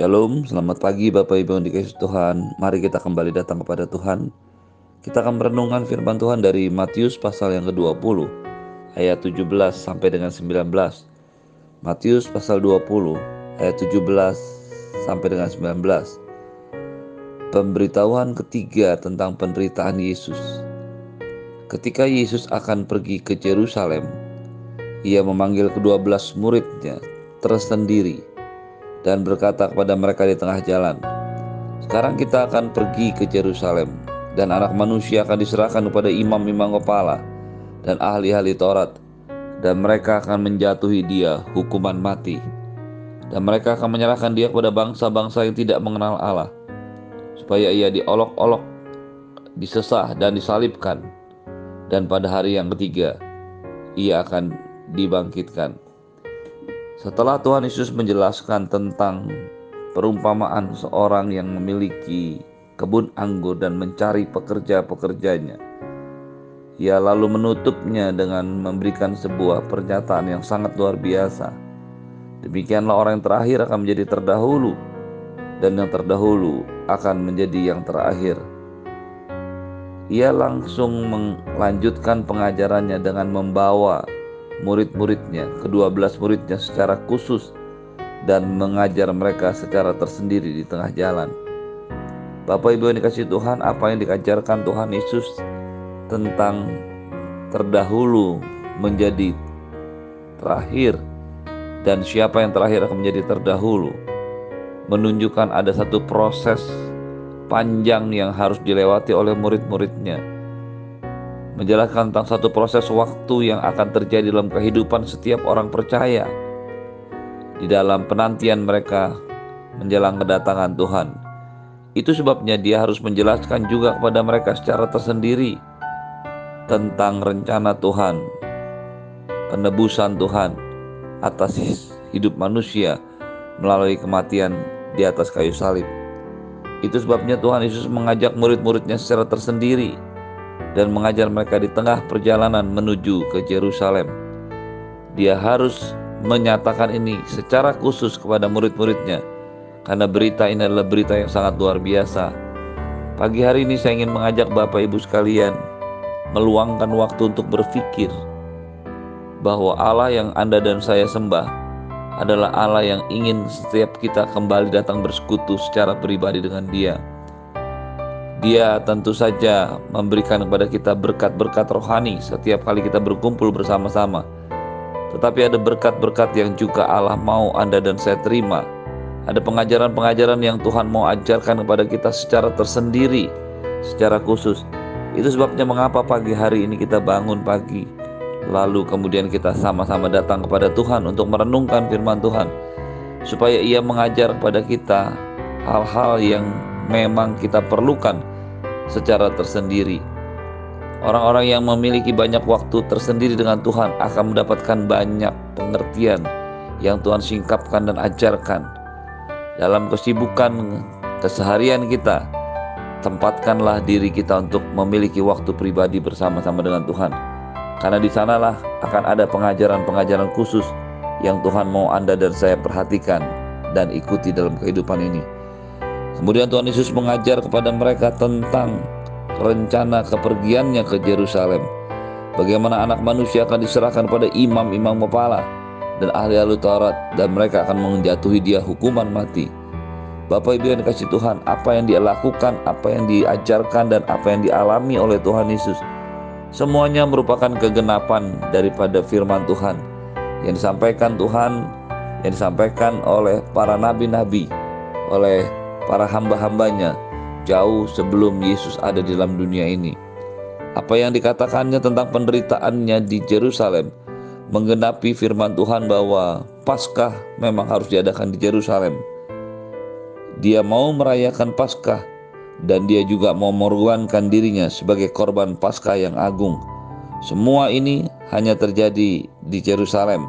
Shalom, selamat pagi Bapak Ibu yang dikasihi Tuhan. Mari kita kembali datang kepada Tuhan. Kita akan merenungkan firman Tuhan dari Matius pasal yang ke-20 ayat 17 sampai dengan 19. Matius pasal 20 ayat 17 sampai dengan 19. Pemberitahuan ketiga tentang penderitaan Yesus. Ketika Yesus akan pergi ke Yerusalem, Ia memanggil ke-12 muridnya tersendiri dan berkata kepada mereka di tengah jalan, "Sekarang kita akan pergi ke Yerusalem, dan anak manusia akan diserahkan kepada imam-imam kepala dan ahli-ahli Taurat, dan mereka akan menjatuhi dia hukuman mati, dan mereka akan menyerahkan dia kepada bangsa-bangsa yang tidak mengenal Allah, supaya ia diolok-olok, disesah dan disalibkan, dan pada hari yang ketiga ia akan dibangkitkan." Setelah Tuhan Yesus menjelaskan tentang perumpamaan seorang yang memiliki kebun anggur dan mencari pekerja-pekerjanya, Ia lalu menutupnya dengan memberikan sebuah pernyataan yang sangat luar biasa. Demikianlah orang yang terakhir akan menjadi terdahulu, dan yang terdahulu akan menjadi yang terakhir. Ia langsung melanjutkan pengajarannya dengan membawa murid-muridnya, ke-12 muridnya secara khusus, dan mengajar mereka secara tersendiri di tengah jalan. Bapak Ibu yang dikasihi Tuhan, apa yang dikajarkan Tuhan Yesus tentang terdahulu menjadi terakhir dan siapa yang terakhir akan menjadi terdahulu, menunjukkan ada satu proses panjang yang harus dilewati oleh murid-muridnya, menjelaskan tentang satu proses waktu yang akan terjadi dalam kehidupan setiap orang percaya di dalam penantian mereka menjelang kedatangan Tuhan. Itu sebabnya Dia harus menjelaskan juga kepada mereka secara tersendiri tentang rencana Tuhan, penebusan Tuhan atas hidup manusia melalui kematian di atas kayu salib. Itu sebabnya Tuhan Yesus mengajak murid-muridnya secara tersendiri dan mengajar mereka di tengah perjalanan menuju ke Yerusalem. Dia harus menyatakan ini secara khusus kepada murid-muridnya, karena berita ini adalah berita yang sangat luar biasa. Pagi hari ini saya ingin mengajak Bapak Ibu sekalian meluangkan waktu untuk berpikir bahwa Allah yang Anda dan saya sembah adalah Allah yang ingin setiap kita kembali datang bersekutu secara pribadi dengan Dia. Dia tentu saja memberikan kepada kita berkat-berkat rohani setiap kali kita berkumpul bersama-sama. Tetapi ada berkat-berkat yang juga Allah mau Anda dan saya terima. Ada pengajaran-pengajaran yang Tuhan mau ajarkan kepada kita secara tersendiri, secara khusus. Itu sebabnya mengapa pagi hari ini kita bangun pagi, lalu kemudian kita sama-sama datang kepada Tuhan untuk merenungkan firman Tuhan, supaya Ia mengajar kepada kita hal-hal yang memang kita perlukan secara tersendiri. Orang-orang yang memiliki banyak waktu tersendiri dengan Tuhan akan mendapatkan banyak pengertian yang Tuhan singkapkan dan ajarkan. Dalam kesibukan keseharian kita, tempatkanlah diri kita untuk memiliki waktu pribadi bersama-sama dengan Tuhan, karena di sanalah akan ada pengajaran-pengajaran khusus yang Tuhan mau Anda dan saya perhatikan dan ikuti dalam kehidupan ini. Kemudian Tuhan Yesus mengajar kepada mereka tentang rencana kepergiannya ke Yerusalem, bagaimana anak manusia akan diserahkan pada imam-imam kepala dan ahli-ahli Taurat, dan mereka akan menjatuhi dia hukuman mati. Bapak Ibu yang dikasihi Tuhan, apa yang Dia lakukan, apa yang diajarkan, dan apa yang dialami oleh Tuhan Yesus, semuanya merupakan kegenapan daripada firman Tuhan yang disampaikan Tuhan, yang disampaikan oleh para nabi-nabi, oleh para hamba-hambanya jauh sebelum Yesus ada di dalam dunia ini. Apa yang dikatakannya tentang penderitaannya di Yerusalem menggenapi firman Tuhan bahwa Paskah memang harus diadakan di Yerusalem. Dia mau merayakan Paskah, dan Dia juga mau mengorbankan dirinya sebagai korban Paskah yang agung. Semua ini hanya terjadi di Yerusalem,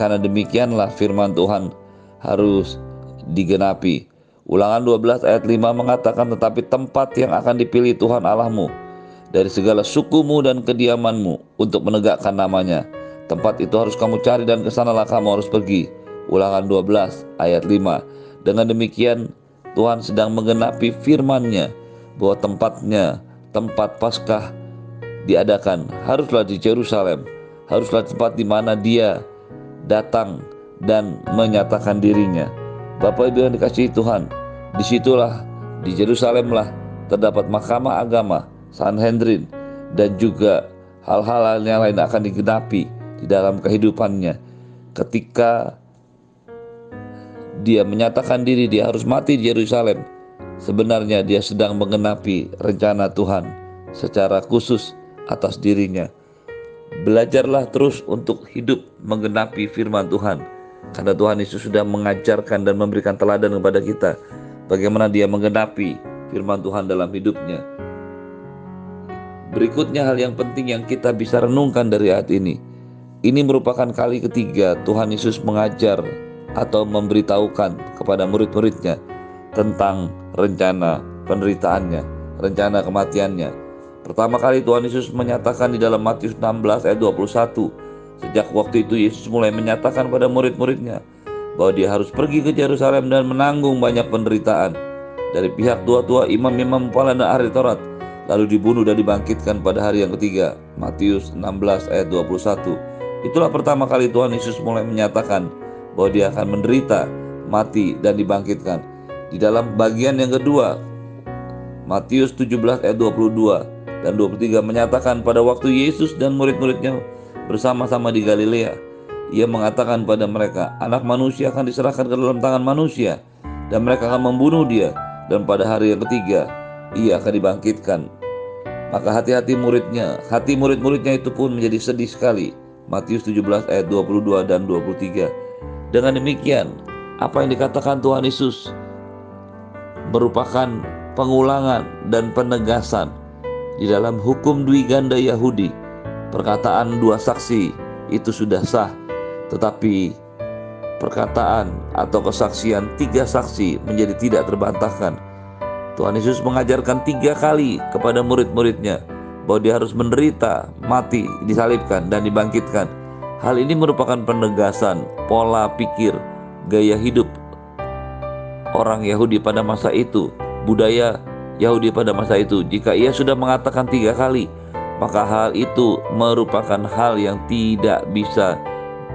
karena demikianlah firman Tuhan harus digenapi. Ulangan 12 ayat 5 mengatakan, "Tetapi tempat yang akan dipilih Tuhan Allahmu dari segala sukumu dan kediamanmu untuk menegakkan namanya, tempat itu harus kamu cari dan kesanalah kamu harus pergi." Ulangan 12 ayat 5. Dengan demikian, Tuhan sedang menggenapi firman-Nya bahwa tempatnya, tempat Paskah diadakan haruslah di Yerusalem, haruslah tempat di mana Dia datang dan menyatakan dirinya. Bapak Ibu yang dikasihi Tuhan, disitulah, di Yerusalemlah terdapat mahkamah agama, Sanhedrin, dan juga hal-hal yang lain akan digenapi di dalam kehidupannya. Ketika Dia menyatakan diri, Dia harus mati di Yerusalem, sebenarnya Dia sedang menggenapi rencana Tuhan secara khusus atas dirinya. Belajarlah terus untuk hidup menggenapi firman Tuhan, karena Tuhan Yesus sudah mengajarkan dan memberikan teladan kepada kita bagaimana Dia menggenapi firman Tuhan dalam hidupnya. Berikutnya hal yang penting yang kita bisa renungkan dari ayat ini. Ini merupakan kali ketiga Tuhan Yesus mengajar atau memberitahukan kepada murid-muridnya tentang rencana penderitaannya, rencana kematiannya. Pertama kali Tuhan Yesus menyatakan di dalam Matius 16 ayat 21. Sejak waktu itu Yesus mulai menyatakan pada murid-muridnya bahwa Dia harus pergi ke Yerusalem dan menanggung banyak penderitaan dari pihak tua-tua, imam-imam, kepala dan ahli Taurat, lalu dibunuh dan dibangkitkan pada hari yang ketiga. Matius 16 ayat 21. Itulah pertama kali Tuhan Yesus mulai menyatakan bahwa Dia akan menderita, mati dan dibangkitkan. Di dalam bagian yang kedua, Matius 17 ayat 22 dan 23 menyatakan pada waktu Yesus dan murid-muridnya bersama-sama di Galilea, Ia mengatakan pada mereka, Anak manusia akan diserahkan ke dalam tangan manusia dan mereka akan membunuh Dia, dan pada hari yang ketiga Ia akan dibangkitkan. Maka hati murid-muridnya itu pun menjadi sedih sekali. Matius 17 ayat 22 dan 23. Dengan demikian, apa yang dikatakan Tuhan Yesus merupakan pengulangan dan penegasan di dalam hukum dwi ganda Yahudi. Perkataan dua saksi itu sudah sah, tetapi perkataan atau kesaksian tiga saksi menjadi tidak terbantahkan. Tuhan Yesus mengajarkan tiga kali kepada murid-muridnya bahwa Dia harus menderita, mati, disalibkan, dan dibangkitkan. Hal ini merupakan penegasan pola pikir, gaya hidup orang Yahudi pada masa itu, budaya Yahudi pada masa itu. Jika Ia sudah mengatakan tiga kali, maka hal itu merupakan hal yang tidak bisa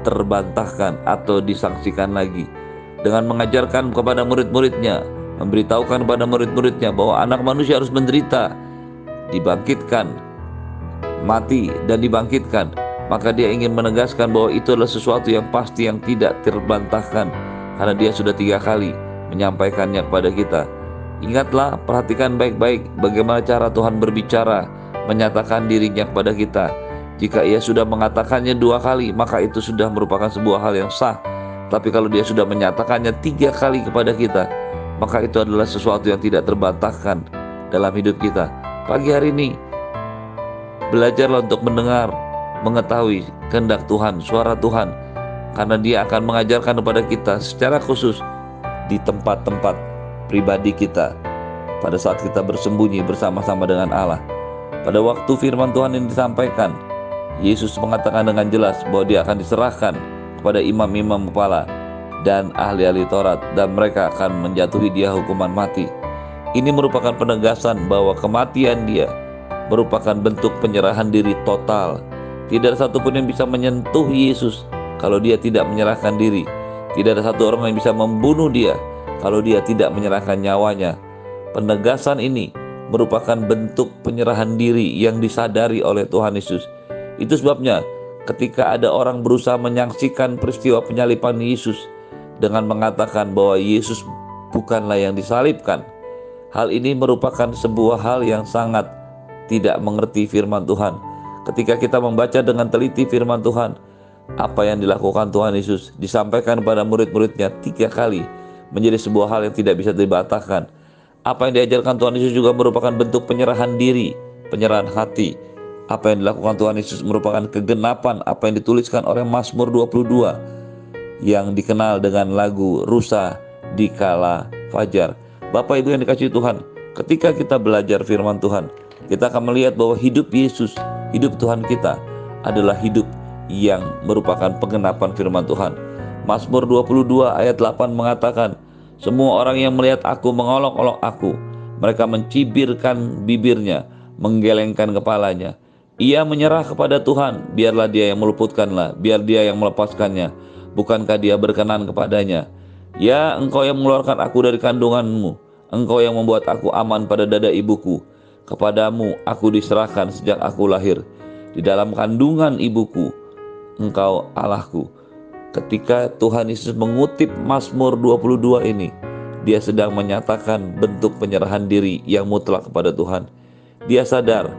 terbantahkan atau disaksikan lagi. Dengan mengajarkan kepada murid-muridnya, memberitahukan kepada murid-muridnya bahwa Anak manusia harus menderita, dibangkitkan, mati dan dibangkitkan, maka Dia ingin menegaskan bahwa itu adalah sesuatu yang pasti, yang tidak terbantahkan, karena Dia sudah tiga kali menyampaikannya kepada kita. Ingatlah, perhatikan baik-baik bagaimana cara Tuhan berbicara, menyatakan dirinya kepada kita. Jika Ia sudah mengatakannya dua kali, maka itu sudah merupakan sebuah hal yang sah. Tapi kalau Dia sudah menyatakannya tiga kali kepada kita, maka itu adalah sesuatu yang tidak terbantahkan dalam hidup kita. Pagi hari ini, belajarlah untuk mendengar, mengetahui kehendak Tuhan, suara Tuhan, karena Dia akan mengajarkan kepada kita secara khusus di tempat-tempat pribadi kita, pada saat kita bersembunyi bersama-sama dengan Allah. Pada waktu firman Tuhan yang disampaikan, Yesus mengatakan dengan jelas bahwa Dia akan diserahkan kepada imam-imam kepala dan ahli-ahli Taurat, dan mereka akan menjatuhi Dia hukuman mati. Ini merupakan penegasan bahwa kematian Dia merupakan bentuk penyerahan diri total. Tidak ada satupun yang bisa menyentuh Yesus kalau Dia tidak menyerahkan diri. Tidak ada satu orang yang bisa membunuh Dia kalau Dia tidak menyerahkan nyawanya. Penegasan ini merupakan bentuk penyerahan diri yang disadari oleh Tuhan Yesus. Itu sebabnya ketika ada orang berusaha menyaksikan peristiwa penyalipan Yesus dengan mengatakan bahwa Yesus bukanlah yang disalibkan, hal ini merupakan sebuah hal yang sangat tidak mengerti firman Tuhan. Ketika kita membaca dengan teliti firman Tuhan, apa yang dilakukan Tuhan Yesus disampaikan pada murid-muridnya tiga kali menjadi sebuah hal yang tidak bisa dibantahkan. Apa yang diajarkan Tuhan Yesus juga merupakan bentuk penyerahan diri, penyerahan hati. Apa yang dilakukan Tuhan Yesus merupakan kegenapan apa yang dituliskan oleh Mazmur 22 yang dikenal dengan lagu Rusa di Kala Fajar. Bapak Ibu yang dikasihi Tuhan, ketika kita belajar firman Tuhan, kita akan melihat bahwa hidup Yesus, hidup Tuhan kita adalah hidup yang merupakan pengenapan firman Tuhan. Mazmur 22 ayat 8 mengatakan, Semua orang yang melihat aku mengolok-olok aku. Mereka mencibirkan bibirnya, menggelengkan kepalanya. Ia menyerah kepada Tuhan, biarlah dia yang meluputkanlah, biar dia yang melepaskannya. Bukankah dia berkenan kepadanya? Ya, engkau yang mengeluarkan aku dari kandunganmu. Engkau yang membuat aku aman pada dada ibuku. Kepadamu aku diserahkan sejak aku lahir. Di dalam kandungan ibuku, engkau Allahku. Ketika Tuhan Yesus mengutip Mazmur 22 ini, dia sedang menyatakan bentuk penyerahan diri yang mutlak kepada Tuhan. Dia sadar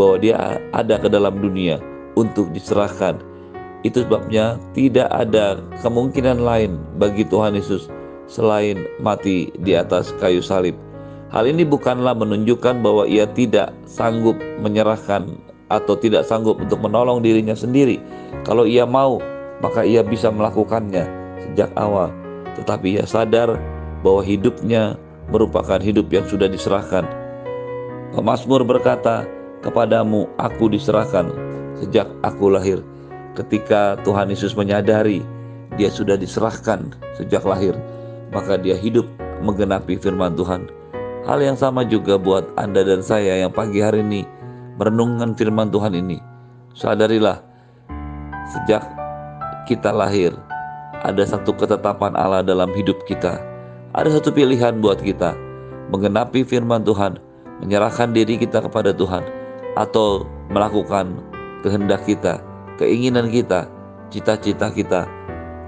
bahwa dia ada ke dalam dunia untuk diserahkan. Itu sebabnya tidak ada kemungkinan lain bagi Tuhan Yesus selain mati di atas kayu salib. Hal ini bukanlah menunjukkan bahwa ia tidak sanggup menyerahkan atau tidak sanggup untuk menolong dirinya sendiri. Kalau ia mau, maka ia bisa melakukannya sejak awal. Tetapi ia sadar bahwa hidupnya merupakan hidup yang sudah diserahkan. Pemazmur berkata, "Kepadamu aku diserahkan sejak aku lahir." Ketika Tuhan Yesus menyadari dia sudah diserahkan sejak lahir, maka dia hidup menggenapi firman Tuhan. Hal yang sama juga buat Anda dan saya yang pagi hari ini merenungkan firman Tuhan ini. Sadarilah, sejak kita lahir, ada satu ketetapan Allah dalam hidup kita. Ada satu pilihan buat kita, menggenapi firman Tuhan, menyerahkan diri kita kepada Tuhan, atau melakukan kehendak kita, keinginan kita, cita-cita kita,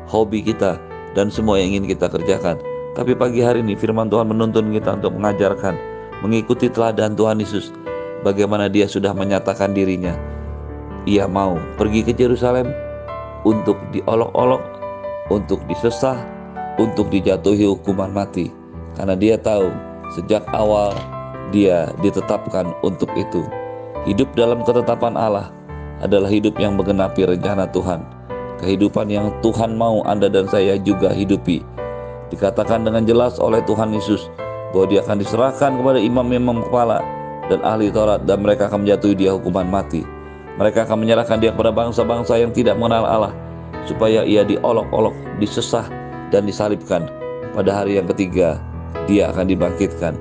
hobi kita, dan semua yang ingin kita kerjakan. Tapi pagi hari ini firman Tuhan menuntun kita untuk mengajarkan, mengikuti teladan Tuhan Yesus, bagaimana dia sudah menyatakan dirinya. Ia mau pergi ke Yerusalem untuk diolok-olok, untuk disesah, untuk dijatuhi hukuman mati. Karena dia tahu sejak awal dia ditetapkan untuk itu. Hidup dalam ketetapan Allah adalah hidup yang menggenapi rencana Tuhan. Kehidupan yang Tuhan mau Anda dan saya juga hidupi. Dikatakan dengan jelas oleh Tuhan Yesus bahwa dia akan diserahkan kepada imam-imam kepala dan ahli Taurat, dan mereka akan menjatuhi dia hukuman mati. Mereka akan menyerahkan dia kepada bangsa-bangsa yang tidak mengenal Allah, supaya ia diolok-olok, disesah, dan disalibkan. Pada hari yang ketiga, dia akan dibangkitkan.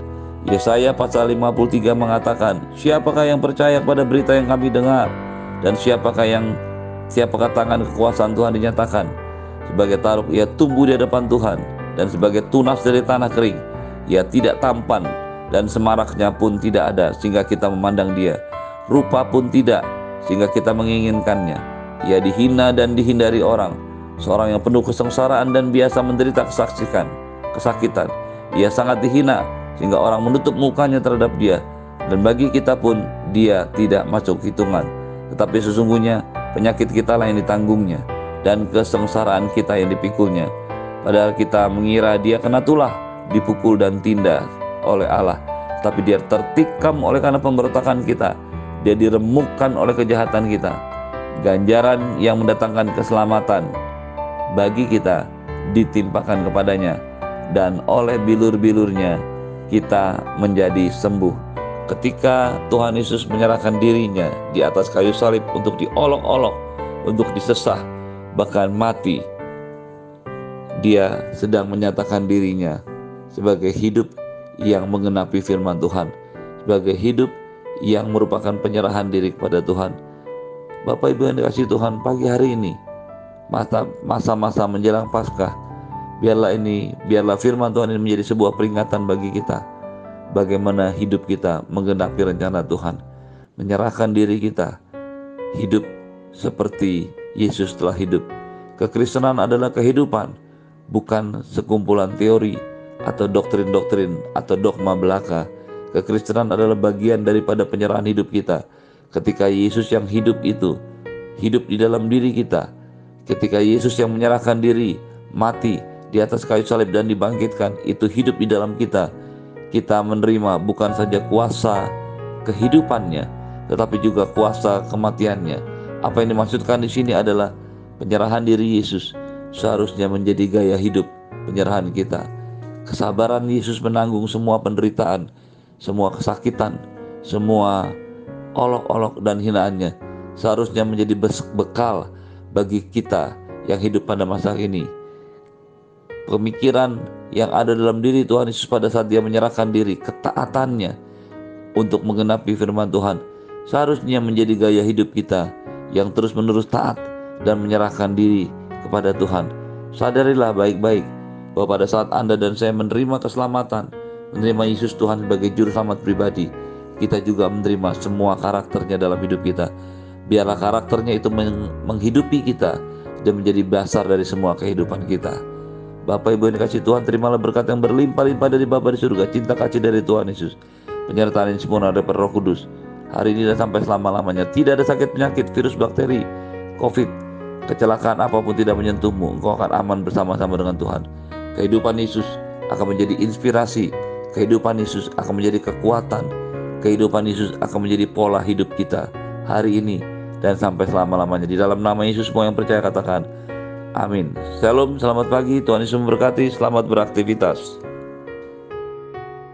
Yesaya pasal 53 mengatakan, "Siapakah yang percaya pada berita yang kami dengar? Dan siapakah tangan kekuasaan Tuhan dinyatakan? Sebagai taruk ia tumbuh di hadapan Tuhan, dan sebagai tunas dari tanah kering. Ia tidak tampan, dan semaraknya pun tidak ada, sehingga kita memandang dia. Rupa pun tidak, sehingga kita menginginkannya. Ia dihina dan dihindari orang, seorang yang penuh kesengsaraan dan biasa menderita kesakitan. Ia sangat dihina, sehingga orang menutup mukanya terhadap dia, dan bagi kita pun dia tidak masuk hitungan. Tetapi sesungguhnya penyakit kitalah yang ditanggungnya, dan kesengsaraan kita yang dipikulnya. Padahal kita mengira dia kena tulah, dipukul dan tindas oleh Allah, tapi dia tertikam oleh karena pemberontakan kita. Dia diremukkan oleh kejahatan kita. Ganjaran yang mendatangkan keselamatan bagi kita ditimpakan kepadanya, dan oleh bilur-bilurnya kita menjadi sembuh." Ketika Tuhan Yesus menyerahkan dirinya di atas kayu salib untuk diolok-olok, untuk disesah, bahkan mati, dia sedang menyatakan dirinya sebagai hidup yang menggenapi firman Tuhan, sebagai hidup yang merupakan penyerahan diri kepada Tuhan. Bapak Ibu yang dikasihi Tuhan, pagi hari ini, masa-masa menjelang Paskah, biarlah firman Tuhan ini menjadi sebuah peringatan bagi kita, bagaimana hidup kita menggenapi rencana Tuhan, menyerahkan diri kita, hidup seperti Yesus telah hidup. Kekristenan adalah kehidupan, bukan sekumpulan teori atau doktrin-doktrin atau dogma belaka. Kekristenan adalah bagian daripada penyerahan hidup kita. Ketika Yesus yang hidup itu hidup di dalam diri kita, ketika Yesus yang menyerahkan diri, mati di atas kayu salib dan dibangkitkan, itu hidup di dalam kita. Kita menerima bukan saja kuasa kehidupannya, tetapi juga kuasa kematiannya. Apa yang dimaksudkan di sini adalah penyerahan diri Yesus seharusnya menjadi gaya hidup penyerahan kita. Kesabaran Yesus menanggung semua penderitaan, semua kesakitan, semua olok-olok dan hinaannya seharusnya menjadi bekal bagi kita yang hidup pada masa ini. pemikiran yang ada dalam diri Tuhan Yesus pada saat dia menyerahkan diri, ketaatannya untuk menggenapi firman Tuhan seharusnya menjadi gaya hidup kita yang terus-menerus taat dan menyerahkan diri kepada Tuhan. Sadarilah baik-baik bahwa pada saat Anda dan saya menerima keselamatan, menerima Yesus Tuhan sebagai juru selamat pribadi, kita juga menerima semua karakternya dalam hidup kita. Biarlah karakternya itu menghidupi kita dan menjadi dasar dari semua kehidupan kita. Bapak Ibu yang dikasihi Tuhan, terimalah berkat yang berlimpah-limpah dari Bapa di surga, cinta kasih dari Tuhan Yesus, penyertaan yang sempurna dari Roh Kudus, hari ini dan sampai selama-lamanya. Tidak ada sakit penyakit, virus, bakteri, COVID, kecelakaan apapun tidak menyentuhmu. Engkau akan aman bersama-sama dengan Tuhan. Kehidupan Yesus akan menjadi inspirasi, kehidupan Yesus akan menjadi kekuatan, kehidupan Yesus akan menjadi pola hidup kita hari ini dan sampai selama-lamanya. Di dalam nama Yesus semua yang percaya katakan amin. Shalom, selamat pagi, Tuhan Yesus memberkati, selamat beraktivitas.